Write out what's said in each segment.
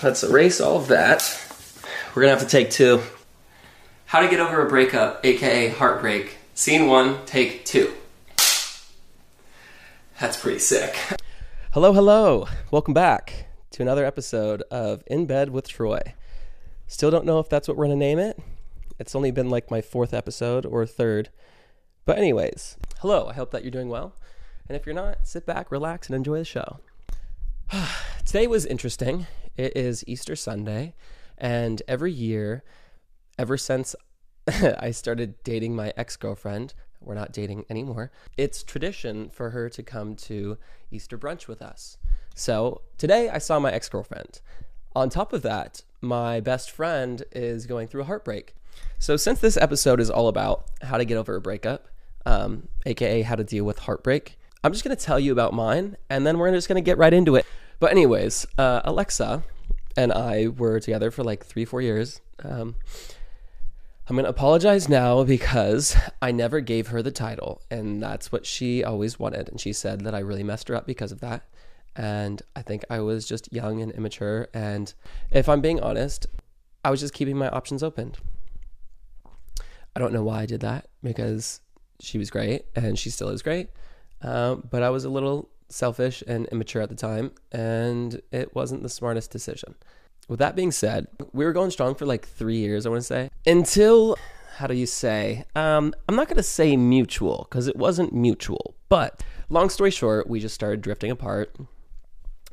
Let's erase all of that. We're gonna have to take two. How to get over a breakup, aka heartbreak. Scene 1, take 2. That's pretty sick. Hello, hello. Welcome back to another episode of In Bed with Troy. Still don't know if that's what we're going to name it. It's only been like my fourth episode or third. But anyways, hello. I hope that you're doing well. And if you're not, sit back, relax, and enjoy the show. Today was interesting. It is Easter Sunday. And every year, ever since I started dating my ex-girlfriend, we're not dating anymore, it's tradition for her to come to Easter brunch with us. So today I saw my ex-girlfriend. On top of that, my best friend is going through a heartbreak. So since this episode is all about how to get over a breakup, aka how to deal with heartbreak, I'm just going to tell you about mine, and then we're just going to get right into it. But anyways, Alexa and I were together for like 3-4 years. I'm going to apologize now because I never gave her the title, and that's what she always wanted. And she said that I really messed her up because of that. And I think I was just young and immature. And if I'm being honest, I was just keeping my options open. I don't know why I did that because she was great and she still is great. But I was a little selfish and immature at the time, and it wasn't the smartest decision. With that being said, we were going strong for like 3 years, I want to say. Until, how do you say? I'm not going to say mutual, because it wasn't mutual. But long story short, we just started drifting apart.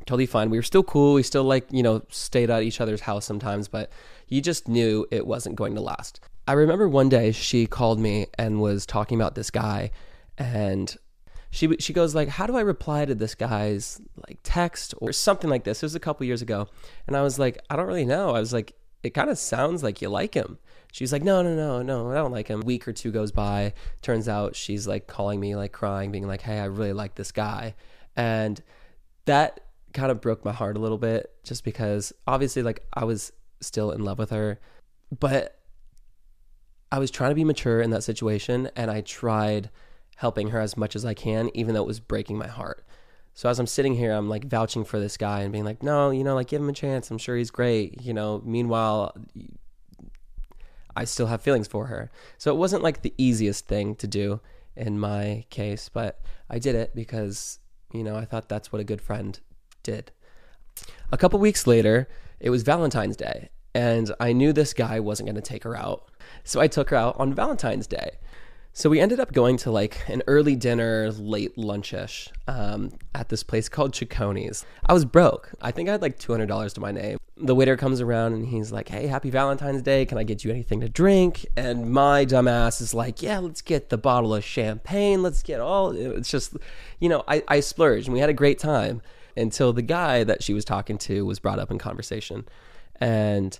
Totally fine. We were still cool. We still like, you know, stayed at each other's house sometimes. But you just knew it wasn't going to last. I remember one day she called me and was talking about this guy. And she goes like, how do I reply to this guy's like text or something like this? It was a couple years ago. And I was like, I don't really know. I was like, it kind of sounds like you like him. She's like, no, I don't like him. A week or two goes by. Turns out she's like calling me, like crying, being like, hey, I really like this guy. And that kind of broke my heart a little bit, just because obviously like I was still in love with her, but I was trying to be mature in that situation. And I tried helping her as much as I can, even though it was breaking my heart. So as I'm sitting here, I'm like vouching for this guy and being like, no, you know, like give him a chance. I'm sure he's great. You know, meanwhile, I still have feelings for her. So it wasn't like the easiest thing to do in my case, but I did it because, you know, I thought that's what a good friend did. A couple weeks later, it was Valentine's Day, and I knew this guy wasn't going to take her out. So I took her out on Valentine's Day. So we ended up going to like an early dinner, late lunch-ish at this place called Chaconis. I was broke. I think I had like $200 to my name. The waiter comes around and he's like, hey, happy Valentine's Day. Can I get you anything to drink? And my dumbass is like, yeah, let's get the bottle of champagne. Let's get all, it's just, you know, I splurged and we had a great time until the guy that she was talking to was brought up in conversation. And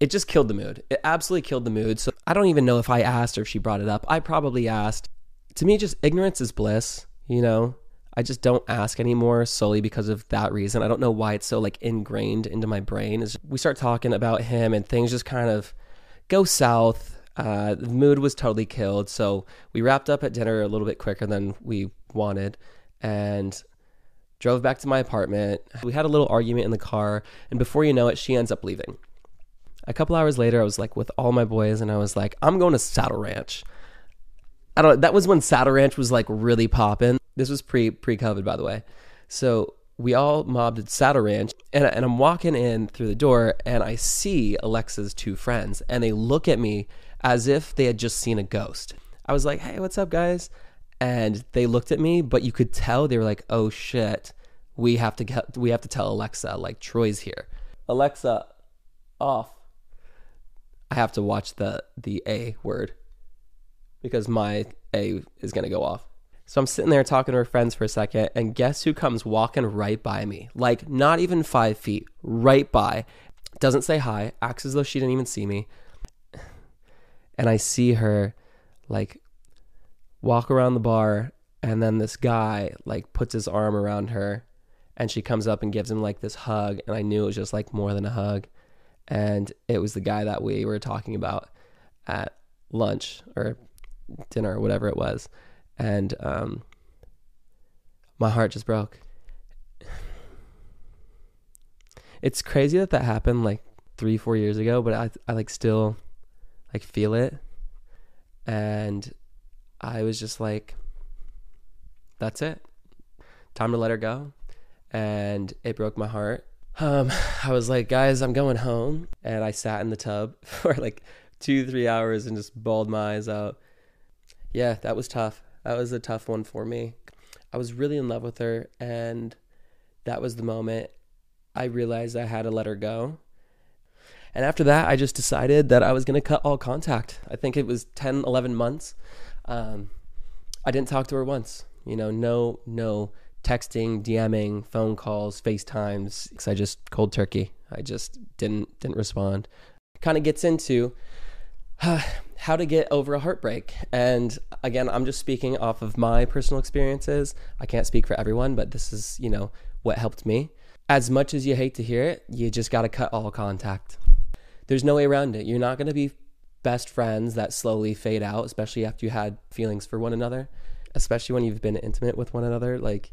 it just killed the mood. It absolutely killed the mood. So I don't even know if I asked or if she brought it up. I probably asked. To me, just ignorance is bliss, you know? I just don't ask anymore solely because of that reason. I don't know why it's so like ingrained into my brain. Is we start talking about him and things just kind of go south. The mood was totally killed. So we wrapped up at dinner a little bit quicker than we wanted and drove back to my apartment. We had a little argument in the car, and before you know it, she ends up leaving. A couple hours later, I was like with all my boys and I was like, I'm going to Saddle Ranch. I don't know. That was when Saddle Ranch was like really popping. This was pre-COVID, by the way. So we all mobbed at Saddle Ranch, and I'm walking in through the door and I see Alexa's two friends and they look at me as if they had just seen a ghost. I was like, hey, what's up, guys? And they looked at me, but you could tell they were like, oh shit, we have to tell Alexa, like Troy's here. Alexa, off. I have to watch the A word because my A is going to go off. So I'm sitting there talking to her friends for a second, and guess who comes walking right by me? Like not even 5 feet, right by. Doesn't say hi, acts as though she didn't even see me. And I see her like walk around the bar, and then this guy like puts his arm around her, and she comes up and gives him like this hug, and I knew it was just like more than a hug. And it was the guy that we were talking about at lunch or dinner or whatever it was. And my heart just broke. It's crazy that happened like 3-4 years ago, but I like still like feel it. And I was just like, that's it. Time to let her go. And it broke my heart. I was like, guys, I'm going home. And I sat in the tub for like 2-3 hours and just bawled my eyes out. Yeah, that was tough. That was a tough one for me. I was really in love with her, and that was the moment I realized I had to let her go. And after that, I just decided that I was going to cut all contact. I think it was 10, 11 months. I didn't talk to her once. You know, no texting, DMing, phone calls, FaceTimes. Because I just cold turkey. I just didn't respond. Kind of gets into how to get over a heartbreak. And again, I'm just speaking off of my personal experiences. I can't speak for everyone, but this is, you know, what helped me. As much as you hate to hear it, you just got to cut all contact. There's no way around it. You're not going to be best friends that slowly fade out, especially after you had feelings for one another, especially when you've been intimate with one another. Like,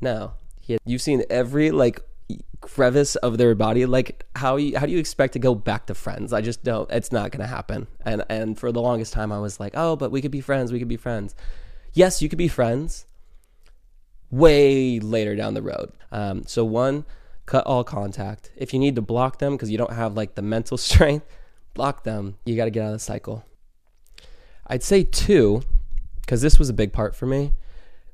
no. You've seen every, like, crevice of their body. Like, how do you expect to go back to friends? I just don't. It's not going to happen. And for the longest time, I was like, oh, but we could be friends. We could be friends. Yes, you could be friends way later down the road. So one, cut all contact. If you need to block them because you don't have like the mental strength, block them. You got to get out of the cycle. I'd say two, because this was a big part for me,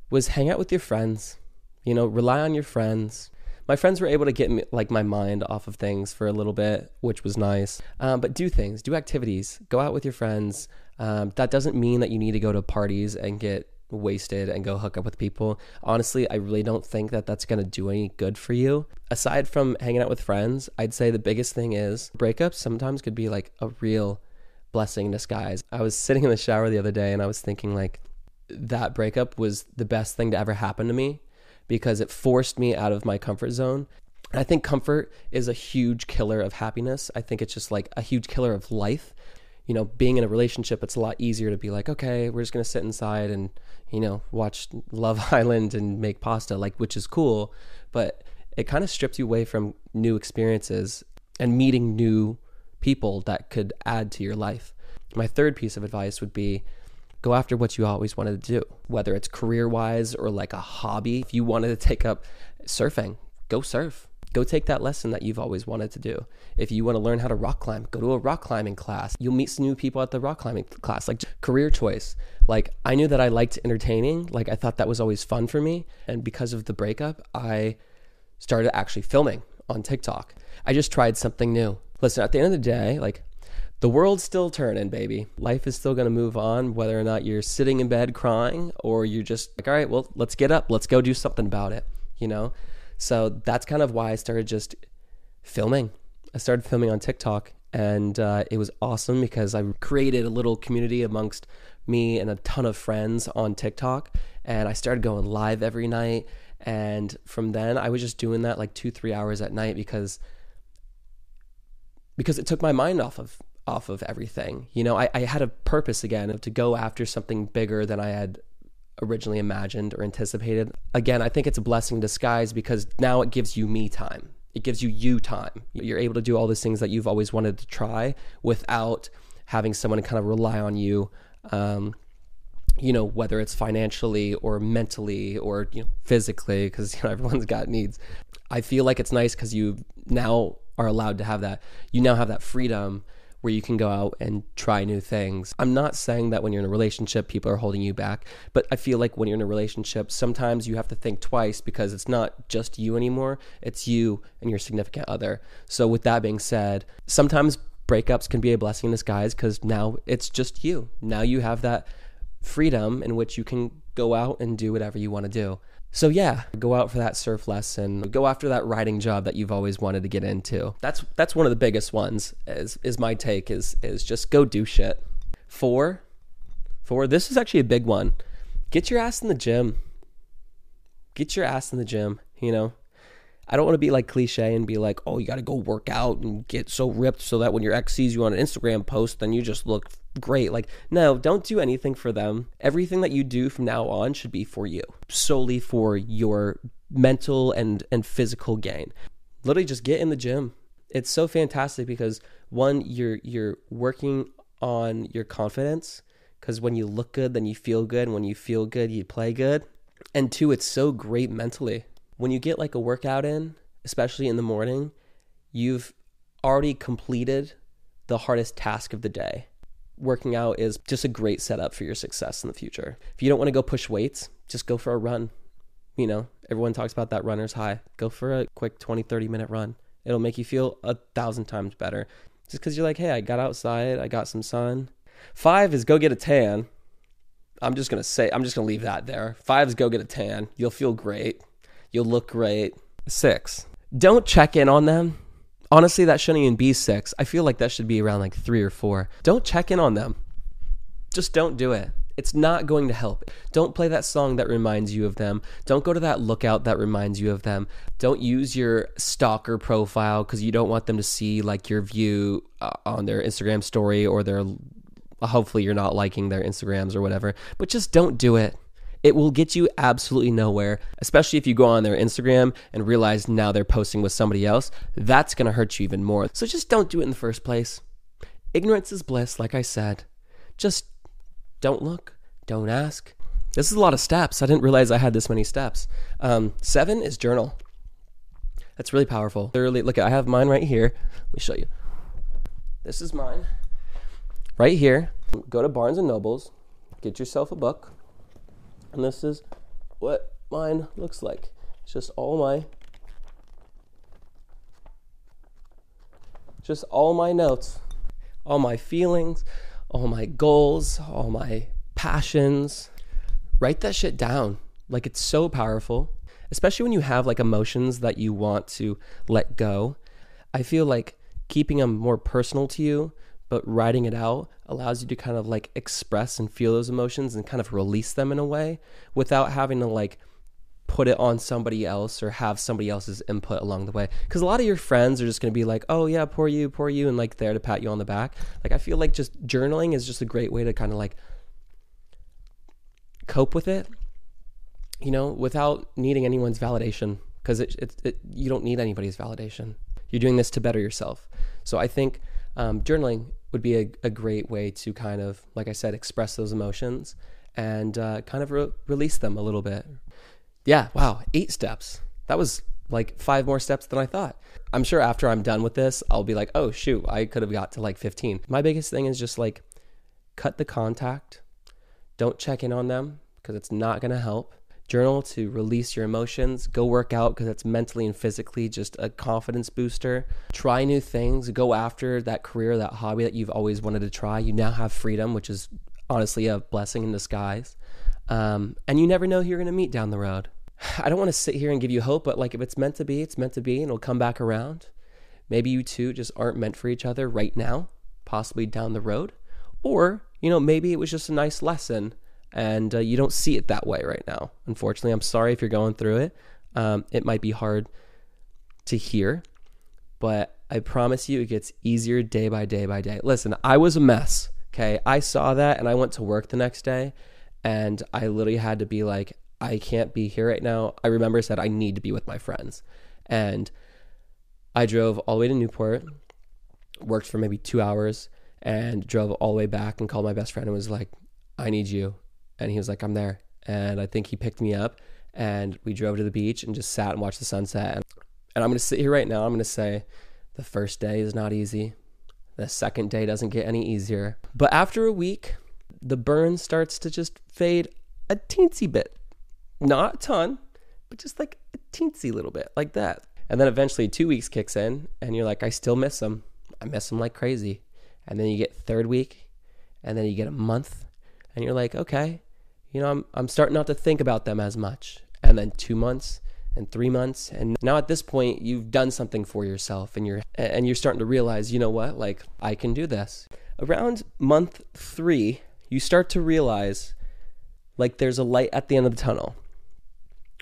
was hang out with your friends. You know, rely on your friends. My friends were able to get me, like, my mind off of things for a little bit, which was nice. But do things, do activities, go out with your friends. That doesn't mean that you need to go to parties and get wasted and go hook up with people. Honestly, I really don't think that that's going to do any good for you. Aside from hanging out with friends, I'd say the biggest thing is breakups sometimes could be like a real blessing in disguise. I was sitting in the shower the other day and I was thinking like that breakup was the best thing to ever happen to me because it forced me out of my comfort zone. And I think comfort is a huge killer of happiness. I think it's just like a huge killer of life. You know, being in a relationship, it's a lot easier to be like, okay, we're just going to sit inside and, you know, watch Love Island and make pasta, like, which is cool, but it kind of strips you away from new experiences and meeting new people that could add to your life. My third piece of advice would be go after what you always wanted to do, whether it's career-wise or like a hobby. If you wanted to take up surfing, go surf. Go take that lesson that you've always wanted to do. If you want to learn how to rock climb, go to a rock climbing class. You'll meet some new people at the rock climbing class. Like, career choice. Like, I knew that I liked entertaining. Like, I thought that was always fun for me. And because of the breakup, I started actually filming on TikTok. I just tried something new. Listen, at the end of the day, like, the world's still turning, baby. Life is still going to move on, whether or not you're sitting in bed crying or you're just like, all right, well, let's get up. Let's go do something about it, you know? So that's kind of why I started just filming. I started filming on TikTok, and it was awesome because I created a little community amongst me and a ton of friends on TikTok, and I started going live every night. And from then, I was just doing that like 2-3 hours at night because it took my mind off of everything. You know, I had a purpose again to go after something bigger than I had originally imagined or anticipated. Again, I think it's a blessing in disguise because now it gives you me time. It gives you time. You're able to do all these things that you've always wanted to try without having someone kind of rely on you, you know, whether it's financially or mentally or, you know, physically, because, you know, everyone's got needs. I feel like it's nice because you now are allowed to have that. You now have that freedom where you can go out and try new things. I'm not saying that when you're in a relationship, people are holding you back, but I feel like when you're in a relationship, sometimes you have to think twice because it's not just you anymore, it's you and your significant other. So with that being said, sometimes breakups can be a blessing in disguise because now it's just you. Now you have that freedom in which you can go out and do whatever you want to do. So yeah, go out for that surf lesson, go after that writing job that you've always wanted to get into. That's one of the biggest ones is my take is just go do shit. Four, this is actually a big one. Get your ass in the gym. Get your ass in the gym, you know. I don't want to be like cliche and be like, oh, you got to go work out and get so ripped so that when your ex sees you on an Instagram post, then you just look great. Like, no, don't do anything for them. Everything that you do from now on should be for you, solely for your mental and physical gain. literally just get in the gym. It's so fantastic because one, you're working on your confidence, because when you look good, then you feel good. And when you feel good, you play good. And two, it's so great mentally. When you get like a workout in, especially in the morning, you've already completed the hardest task of the day. Working out is just a great setup for your success in the future. If you don't want to go push weights, just go for a run. You know, everyone talks about that runner's high. Go for a quick 20-30 minute run. It'll make you feel 1,000 times better just because you're like, hey, I got outside, I got some sun. 5 is go get a tan. I'm just going to leave that there. 5 is go get a tan. You'll feel great. You'll look great. 6, don't check in on them. Honestly, that shouldn't even be 6. I feel like that should be around like 3 or 4. Don't check in on them. Just don't do it. It's not going to help. Don't play that song that reminds you of them. Don't go to that lookout that reminds you of them. Don't use your stalker profile because you don't want them to see like your view on their Instagram story or their, hopefully you're not liking their Instagrams or whatever, but just don't do it. It will get you absolutely nowhere, especially if you go on their Instagram and realize now they're posting with somebody else. That's going to hurt you even more. So just don't do it in the first place. Ignorance is bliss, like I said. Just don't look. Don't ask. This is a lot of steps. I didn't realize I had this many steps. 7 is journal. That's really powerful. Literally, look, I have mine right here. Let me show you. This is mine. Right here. Go to Barnes and Nobles. Get yourself a book. And this is what mine looks like. It's just all my notes, all my feelings, all my goals, all my passions. Write that shit down. Like, it's so powerful, especially when you have like emotions that you want to let go. I feel like keeping them more personal to you, but writing it out allows you to kind of like express and feel those emotions and kind of release them in a way without having to like put it on somebody else or have somebody else's input along the way. Because a lot of your friends are just going to be like, oh yeah, poor you, and like there to pat you on the back. Like, I feel like just journaling is just a great way to kind of like cope with it, you know, without needing anyone's validation, because you don't need anybody's validation. You're doing this to better yourself. So I think journaling would be a great way to kind of, like I said, express those emotions and kind of release them a little bit. Yeah, wow, 8 steps. That was like 5 more steps than I thought. I'm sure after I'm done with this, I'll be like, oh shoot, I could have got to like 15. My biggest thing is just like cut the contact. Don't check in on them because it's not going to help. Journal to release your emotions. Go work out because it's mentally and physically just a confidence booster. Try new things. Go after that career, that hobby that you've always wanted to try. You now have freedom, which is honestly a blessing in disguise. And you never know who you're going to meet down the road. I don't want to sit here and give you hope, but like if it's meant to be, it's meant to be, and it'll come back around. Maybe you two just aren't meant for each other right now, possibly down the road. Or, you know, maybe it was just a nice lesson. And you don't see it that way right now. Unfortunately, I'm sorry if you're going through it. It might be hard to hear, but I promise you it gets easier day by day by day. Listen, I was a mess, okay? I saw that and I went to work the next day and I literally had to be like, I can't be here right now. I remember I said, I need to be with my friends. And I drove all the way to Newport, worked for maybe 2 hours and drove all the way back and called my best friend and was like, I need you. And he was like, I'm there. And I think he picked me up and we drove to the beach and just sat and watched the sunset. And I'm going to sit here right now. I'm going to say the first day is not easy. The second day doesn't get any easier. But after a week, the burn starts to just fade a teensy bit. Not a ton, but just like a teensy little bit like that. And then eventually 2 weeks kicks in and you're like, I still miss him. I miss him like crazy. And then you get third week and then you get a month and you're like, okay. You know, I'm starting not to think about them as much. And then 2 months and 3 months. And now at this point, you've done something for yourself and you're starting to realize, you know what, like I can do this. Around month 3, you start to realize like there's a light at the end of the tunnel.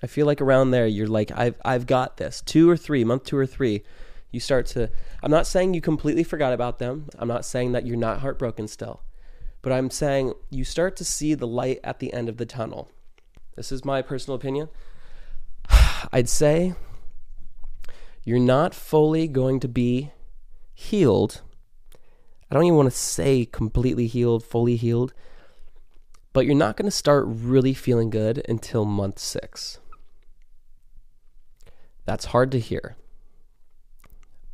I feel like around there, you're like, I've got this. 2 or 3, month 2 or 3, you start to, I'm not saying you completely forgot about them. I'm not saying that you're not heartbroken still. But I'm saying you start to see the light at the end of the tunnel. This is my personal opinion. I'd say you're not fully going to be healed. I don't even want to say completely healed, fully healed, but you're not going to start really feeling good until month 6. That's hard to hear.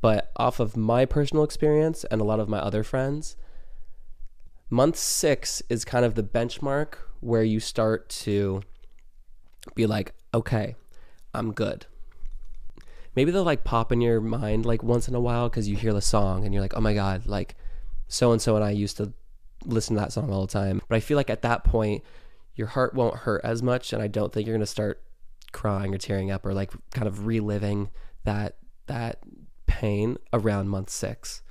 But off of my personal experience and a lot of my other friends, month 6 is kind of the benchmark where you start to be like, okay, I'm good. Maybe they'll like pop in your mind like once in a while because you hear the song and you're like, oh my God, like so-and-so and I used to listen to that song all the time. But I feel like at that point, your heart won't hurt as much, and I don't think you're going to start crying or tearing up or like kind of reliving that pain around month 6.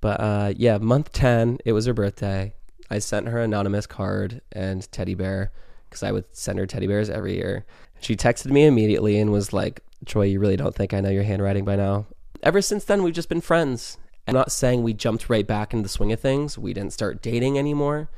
But month 10, it was her birthday. I sent her anonymous card and teddy bear because I would send her teddy bears every year. She texted me immediately and was like, Troy, you really don't think I know your handwriting by now? Ever since then, we've just been friends. I'm not saying we jumped right back into the swing of things. We didn't start dating anymore.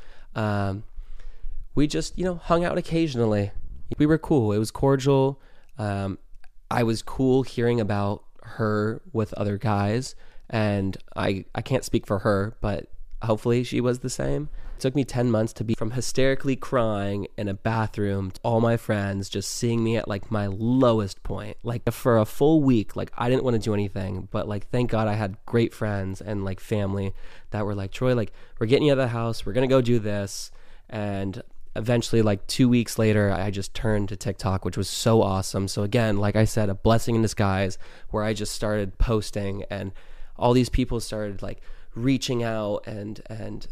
We just, hung out occasionally. We were cool. It was cordial. I was cool hearing about her with other guys, and I can't speak for her, but hopefully she was the same. It took me 10 months to be from hysterically crying in a bathroom to all my friends just seeing me at like my lowest point. Like for a full week, like I didn't want to do anything, but like thank God I had great friends and like family that were like, Troy, like we're getting you out of the house, we're going to go do this. And eventually like 2 weeks later, I just turned to TikTok, which was so awesome. So again, like I said, a blessing in disguise where I just started posting and all these people started like reaching out and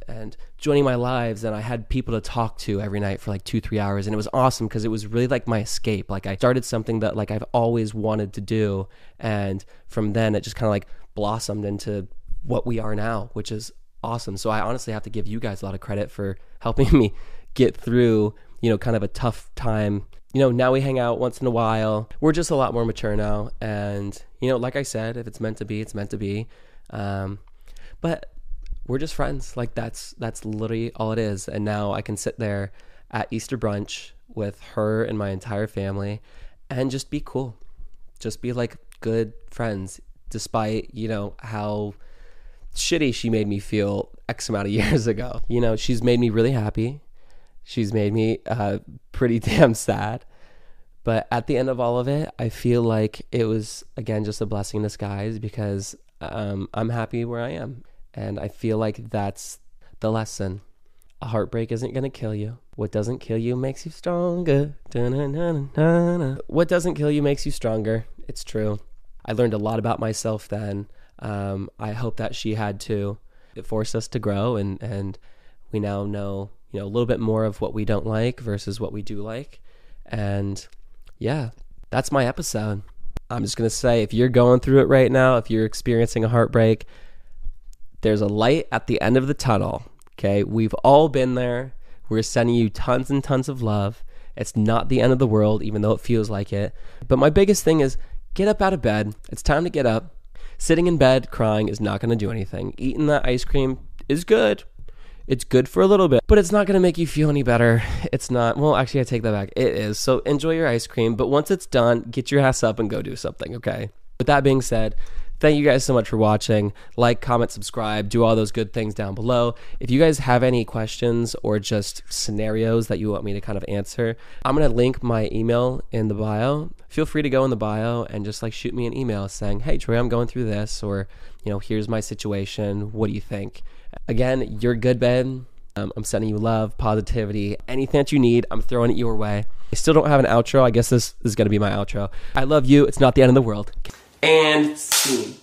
joining my lives, and I had people to talk to every night for like 2-3 hours, and it was awesome because it was really like my escape. Like I started something that like I've always wanted to do, and from then it just kind of like blossomed into what we are now, which is awesome. So I honestly have to give you guys a lot of credit for helping me get through kind of a tough time. Now we hang out once in a while. We're just a lot more mature now, and like I said, if it's meant to be, it's meant to be. But we're just friends. Like that's literally all it is. And now I can sit there at Easter brunch with her and my entire family and just be cool. Just be like good friends, despite, how shitty she made me feel X amount of years ago. She's made me really happy. She's made me pretty damn sad. But at the end of all of it, I feel like it was, again, just a blessing in disguise because I'm happy where I am. And I feel like that's the lesson. A heartbreak isn't going to kill you. What doesn't kill you makes you stronger. Da-na-na-na-na. What doesn't kill you makes you stronger. It's true. I learned a lot about myself then. I hope that she had too. It forced us to grow, and we now know, a little bit more of what we don't like versus what we do like. And yeah, that's my episode. I'm just going to say, if you're going through it right now, if you're experiencing a heartbreak, there's a light at the end of the tunnel, okay? We've all been there. We're sending you tons and tons of love. It's not the end of the world, even though it feels like it. But my biggest thing is get up out of bed. It's time to get up. Sitting in bed crying is not going to do anything. Eating that ice cream is good. It's good for a little bit, but it's not going to make you feel any better. It's not. Well, actually, I take that back. It is. So enjoy your ice cream. But once it's done, get your ass up and go do something, okay? With that being said, thank you guys so much for watching. Like, comment, subscribe, do all those good things down below. If you guys have any questions or just scenarios that you want me to kind of answer, I'm going to link my email in the bio. Feel free to go in the bio and just like shoot me an email saying, hey, Troy, I'm going through this, or, here's my situation. What do you think? Again, you're good, babe. I'm sending you love, positivity, anything that you need, I'm throwing it your way. I still don't have an outro. I guess this is going to be my outro. I love you. It's not the end of the world. And see.